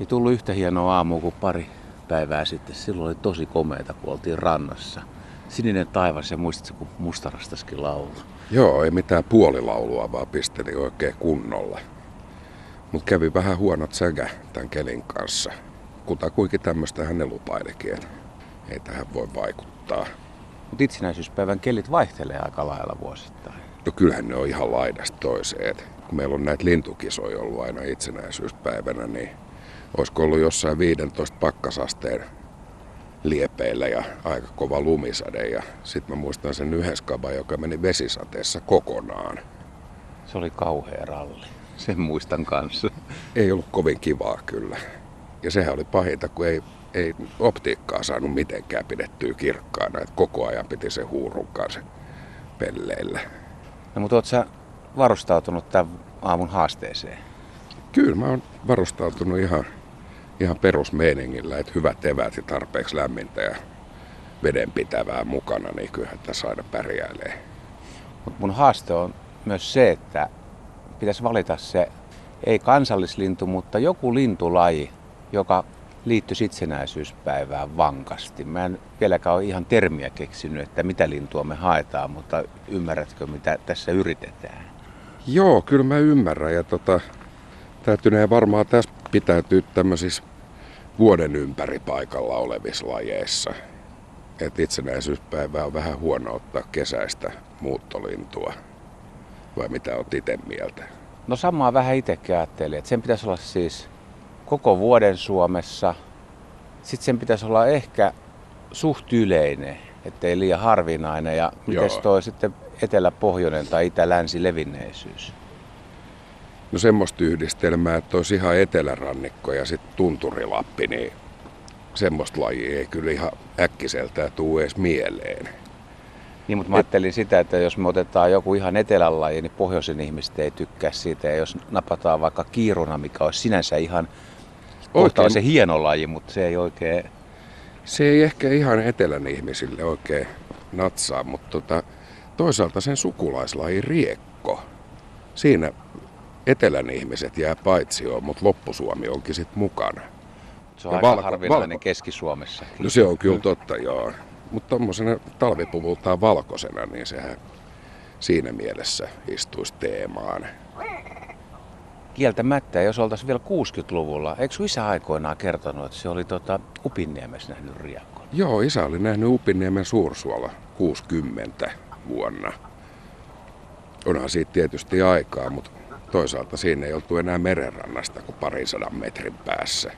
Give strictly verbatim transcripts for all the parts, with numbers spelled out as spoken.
Ei tullut yhtä hienoa aamua kuin pari päivää sitten. Silloin oli tosi komeita, kun oltiin rannassa. Sininen taivas ja muistatko, kun mustarastaskin laulu? Joo, ei mitään puolilaulua, vaan pisteli oikein kunnolla. Mut kävi vähän huonot säkä tämän kelin kanssa. Kutakuinkin tämmöistä hän ne lupailikin. Ei tähän voi vaikuttaa. Mut itsenäisyyspäivän kelit vaihtelee aika lailla vuosittain. No kyllähän ne on ihan laidasta toiseen. Kun meillä on näitä lintukisoja ollut aina itsenäisyyspäivänä, niin olisiko ollut jossain viidentoista pakkasasteen liepeillä ja aika kova lumisade. Ja sit mä muistan sen yhden skaban, joka meni vesisateessa kokonaan. Se oli kauhea ralli. Sen muistan kanssa. Ei ollut kovin kivaa kyllä. Ja sehän oli pahinta, kun ei, ei optiikkaa saanut mitenkään pidettyä kirkkaana. Et koko ajan piti sen huurun kanssa pelleillä. No mutta oot sä varustautunut tämän aamun haasteeseen? Kyllä mä oon varustautunut ihan, ihan perusmeiningillä, että hyvät eväät ja tarpeeksi lämmintä ja vedenpitävää mukana, niin kyllähän tässä aina pärjäilee. Mut mun haaste on myös se, että pitäisi valita se, ei kansallislintu, mutta joku lintulaji, joka liittyisi itsenäisyyspäivään vankasti. Mä en vieläkään ole ihan termiä keksinyt, että mitä lintua me haetaan, mutta ymmärrätkö, mitä tässä yritetään? Joo, kyllä mä ymmärrän. Ja tota, täytyneen varmaan tässä pitäytyy tämmöisissä vuoden ympäri paikalla olevissa lajeissa. Et itsenäisyyspäivää on vähän huono ottaa kesäistä muuttolintua. Vai mitä olet itse mieltä? No samaa vähän itsekin ajattelin, että sen pitäisi olla siis koko vuoden Suomessa. Sitten sen pitäisi olla ehkä suht yleinen, ettei liian harvinainen. Ja mites toi sitten etelä-pohjoinen tai itä-länsi levinneisyys? No semmoista yhdistelmää, että olisi ihan etelärannikko ja sitten tunturilappi, niin semmoista lajia ei kyllä ihan äkkiseltään tule edes mieleen. Niin, mutta mä ajattelin sitä, että jos me otetaan joku ihan etelän laji, niin pohjoisen ihmiset ei tykkää siitä. Ja jos napataan vaikka kiiruna, mikä on sinänsä ihan oikein se hieno laji, mutta se ei oikein... Se ei ehkä ihan etelän ihmisille oikein natsaa, mutta tota, toisaalta sen sukulaislaji riekko. Siinä etelän ihmiset jää paitsioon, mutta loppusuomi onkin sitten mukana. Se on ja aika valko- harvinainen valko- Keski-Suomessa. No se on kyllä totta, joo. Mutta tuommoisena talvipuvultaan valkoisena, niin sehän siinä mielessä istuisi teemaan. Kieltämättä, jos oltaisiin vielä kuusikymmentäluvulla, eikö sun isä aikoinaan kertonut, että se oli tota Upinniemessä nähnyt riekon? Joo, isä oli nähnyt Upinniemen Suursuolla kuusikymmentä vuonna. Onhan siitä tietysti aikaa, mutta toisaalta siinä ei oltu enää merenrannasta kuin parin sadan metrin päässä.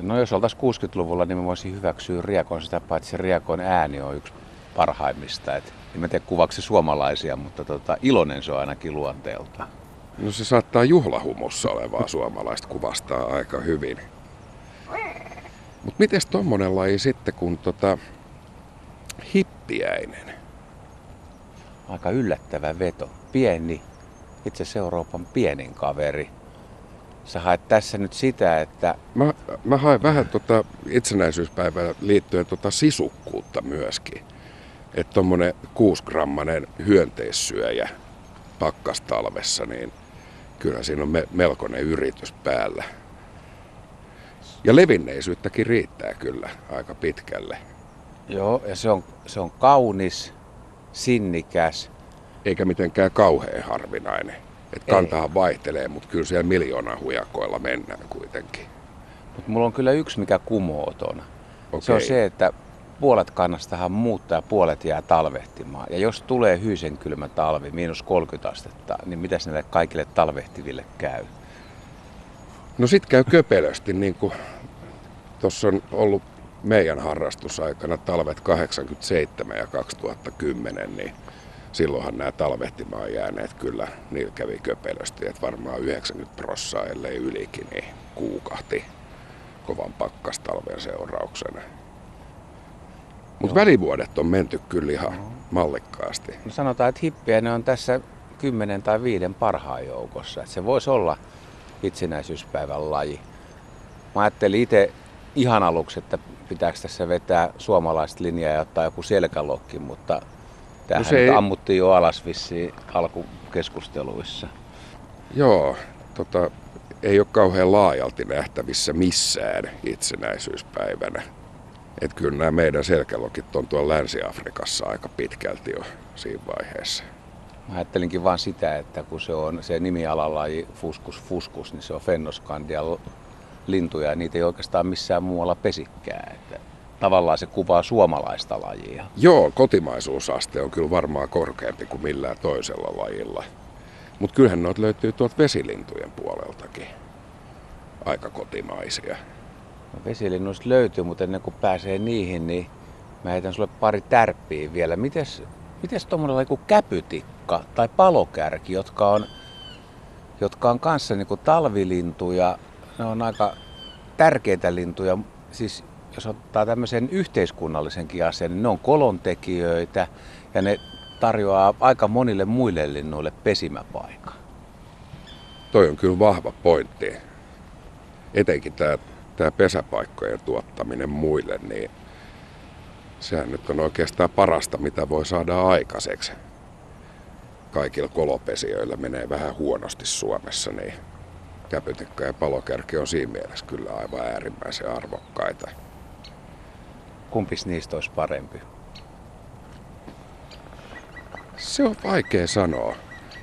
No jos oltaisiin kuusikymmentäluvulla, niin mä voisin hyväksyä riekon, sitä paitsi riekon ääni on yksi parhaimmista. Et, en mä tiedä kuvaksi suomalaisia, mutta tota, iloinen se on ainakin luonteelta. No se saattaa juhlahumussa olevaa suomalaista kuvastaa aika hyvin. Mutta mites tommonen laji sitten kun tota, hippiäinen? Aika yllättävä veto. Pieni, itse asiassa Euroopan pienin kaveri. Sä haet tässä nyt sitä, että... Mä, mä haen vähän tota itsenäisyyspäivään liittyen tota sisukkuutta myöskin. Että tommonen kuusigrammanen hyönteissyöjä pakkastalvessa, niin kyllä siinä on me, melkoinen yritys päällä. Ja levinneisyyttäkin riittää kyllä aika pitkälle. Joo, ja se on, se on kaunis, sinnikäs. Eikä mitenkään kauhean harvinainen. Että kantahan vaihtelee, mutta kyllä siellä miljoonaa hujakoilla mennään kuitenkin. Mutta mulla on kyllä yksi, mikä kumoo ton. Okay. Se on se, että puolet kannastahan muuttaa ja puolet jää talvehtimaan. Ja jos tulee hyysen kylmä talvi, miinus kolmekymmentä astetta, niin mitäs näille kaikille talvehtiville käy? No sit käy köpelösti, niin kuin tuossa on ollut meidän harrastusaikana talvet kahdeksankymmentäseitsemän ja kaksituhattakymmenen, niin... Silloinhan nämä talvehtimaan jääneet kyllä, niillä kävi köpelösti, että varmaan yhdeksänkymmentä prosenttia ellei ylikin, niin kuukahti kovan pakkastalven seurauksena. Mutta välivuodet on menty kyllä ihan no. mallikkaasti. No sanotaan, että hippiäinen on tässä kymmenen tai viiden parhaan joukossa. Et se voisi olla itsenäisyyspäivän laji. Mä ajattelin itse ihan aluksi, että pitääkö tässä vetää suomalaista linjaa ja ottaa joku selkälokki, mutta... Tämähän no ei... ammuttiin jo alas vissiin alkukeskusteluissa. Joo, tota, ei ole kauhean laajalti nähtävissä missään itsenäisyyspäivänä. Että kyllä nämä meidän selkälokit on tuolla Länsi-Afrikassa aika pitkälti jo siinä vaiheessa. Mä ajattelinkin vaan sitä, että kun se on se nimialalaji Fuscus fuscus, niin se on fennoskandia lintuja ja niitä ei oikeastaan missään muualla pesikään. Että tavallaan se kuvaa suomalaista lajia. Joo, kotimaisuusaste on kyllä varmaan korkeampi kuin millään toisella lajilla. Mutta kyllähän noita löytyy tuolta vesilintujen puoleltakin. Aika kotimaisia. No, vesilinnuista löytyy, mutta ennen kuin pääsee niihin, niin mä heitän sulle pari tärppiä vielä. Mites, mites tuommoinen laji kuin käpytikka tai palokärki, jotka on, jotka on kanssa niin kuin talvilintuja. Ne on aika tärkeitä lintuja. Siis jos ottaa tämmöisen yhteiskunnallisenkin asian, niin ne on kolontekijöitä ja ne tarjoaa aika monille muille linnuille pesimäpaikan. Toi on kyllä vahva pointti. Etenkin tämä, tämä pesäpaikkojen tuottaminen muille, niin sehän nyt on oikeastaan parasta, mitä voi saada aikaiseksi. Kaikilla kolopesijöillä menee vähän huonosti Suomessa, niin käpytikka ja palokärki on siinä mielessä kyllä aivan äärimmäisen arvokkaita. Kumpis niistä olisi parempi? Se on vaikea sanoa.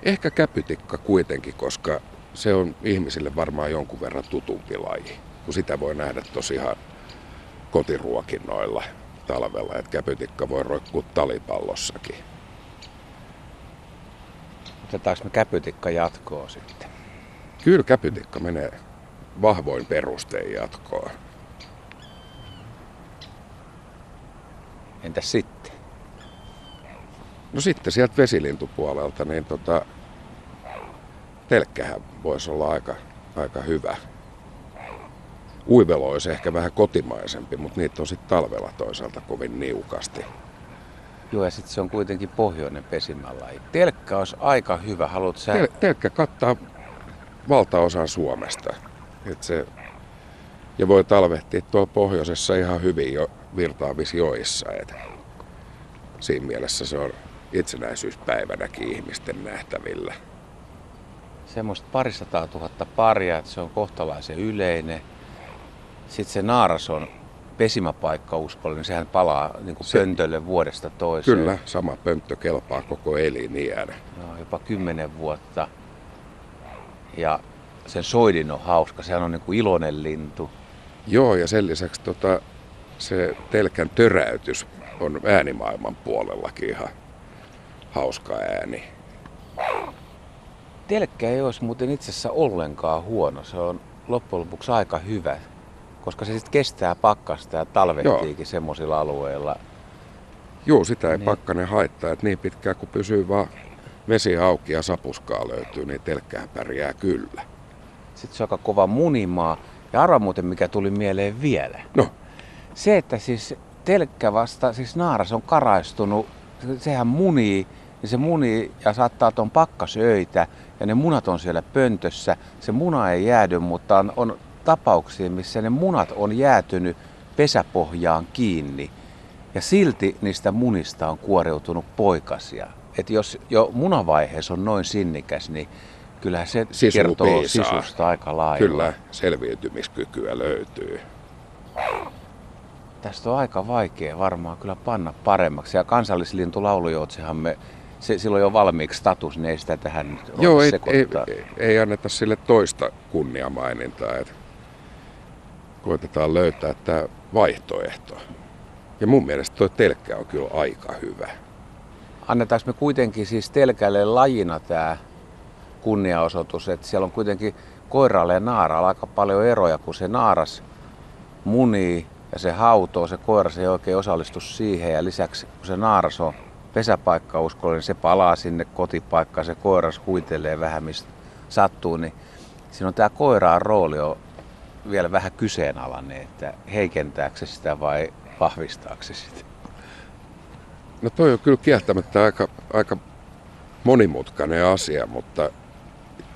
Ehkä käpytikka kuitenkin, koska se on ihmisille varmaan jonkun verran tutumpi laji. Kun sitä voi nähdä tosiaan kotiruokinnoilla talvella. Että käpytikka voi roikkua talipallossakin. Otetaanko me käpytikka jatkoa sitten? Kyllä käpytikka menee vahvoin perustein jatkoa. Entäs sitten? No sitten sieltä vesilintupuolelta, niin tota, telkkähän voisi olla aika, aika hyvä. Uivelo olisi ehkä vähän kotimaisempi, mutta niitä on sitten talvella toisaalta kovin niukasti. Joo, ja sitten se on kuitenkin pohjoinen pesimälaji. Telkkä olisi aika hyvä, haluat sä... Tel- telkkä kattaa valtaosan Suomesta. Et se... Ja voi talvehtia tuolla pohjoisessa ihan hyvin jo virtaavissa joissa. Et siinä mielessä se on itsenäisyyspäivänäkin ihmisten nähtävillä. Semmoista parisataa tuhatta paria, että se on kohtalaisen yleinen. Sitten se naaras on pesimäpaikkauskollinen, niin sehän palaa niin kuin se, pöntölle vuodesta toiseen. Kyllä, sama pönttö kelpaa koko eliniän. No, jopa kymmenen vuotta. Ja sen soidin on hauska, sehän on niin kuin iloinen lintu. Joo, ja sen lisäksi tota, se telkän töräytys on äänimaailman puolellakin ihan hauska ääni. Telkkä ei olisi muuten itse asiassa ollenkaan huono, se on loppujen lopuksi aika hyvä, koska se sitten kestää pakkasta ja talvehtiikin semmoisilla alueilla. Joo, sitä ei niin pakkanen haittaa, että niin pitkään kun pysyy vaan vesi auki ja sapuskaa löytyy, niin telkkään pärjää kyllä. Sitten se on aika kova munimaa. Ja arvaa muuten, mikä tuli mieleen vielä. No. Se, että siis telkkä vasta, siis naaras on karaistunut, sehän munii, niin se munii ja saattaa tuon pakkasöitä, ja ne munat on siellä pöntössä. Se muna ei jäädy, mutta on, on tapauksia, missä ne munat on jäätynyt pesäpohjaan kiinni. Ja silti niistä munista on kuoriutunut poikasia. Että jos jo munavaiheessa on noin sinnikäs, niin kyllähän se Sisu kertoo piisaa. Sisusta aika lailla. Kyllä, selviytymiskykyä löytyy. Tästä on aika vaikea varmaan kyllä panna paremmaksi. Ja kansallislintu laulujoutsenhan me, se, sillä on jo valmiiksi status, niin ei sitä tähän nyt Joo, ei, ei, ei, ei anneta sille toista kunniamainintaa. Että koitetaan löytää tämä vaihtoehto. Ja mun mielestä tuo telkkä on kyllä aika hyvä. Annetaanko me kuitenkin siis telkälle lajina tämä kunniaosoitus, että siellä on kuitenkin koiraalle ja naaraalla aika paljon eroja, kun se naaras munii ja se hautoo, se koiras ei oikein osallistu siihen ja lisäksi kun se naaras on pesäpaikkauskollinen, niin se palaa sinne kotipaikkaan, se koiras huitelee vähän mistä sattuu, niin siinä on tämä koiraan rooli on vielä vähän kyseenalainen, että heikentääkö se sitä vai vahvistaako se sitä? No toi on kyllä kieltämättä aika, aika monimutkainen asia, mutta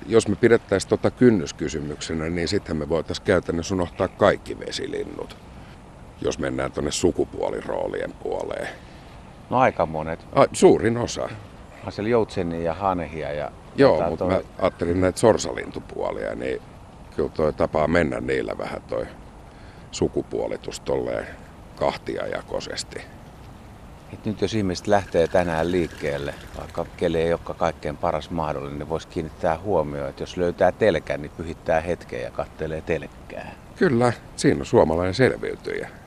jos me pidettäisiin tuota kynnyskysymyksenä, niin sittenhän me voitaisiin käytännössä unohtaa kaikki vesilinnut, jos mennään tuonne sukupuoliroolien puoleen. No aika monet. A, suurin osa. On siellä joutsenia ja hanhia. Ja joo, mutta toi... mä ajattelin näitä sorsalintupuolia, niin kyllä toi tapaa mennä niillä vähän toi sukupuolitus tolleen kahtiajakoisesti. Et nyt jos ihmiset lähtee tänään liikkeelle, vaikka keli ei olekaan kaikkein paras mahdollinen, niin voisi kiinnittää huomioon, että jos löytää telkän, niin pyhittää hetken ja katselee telkkää. Kyllä, siinä on suomalainen selviytyjä.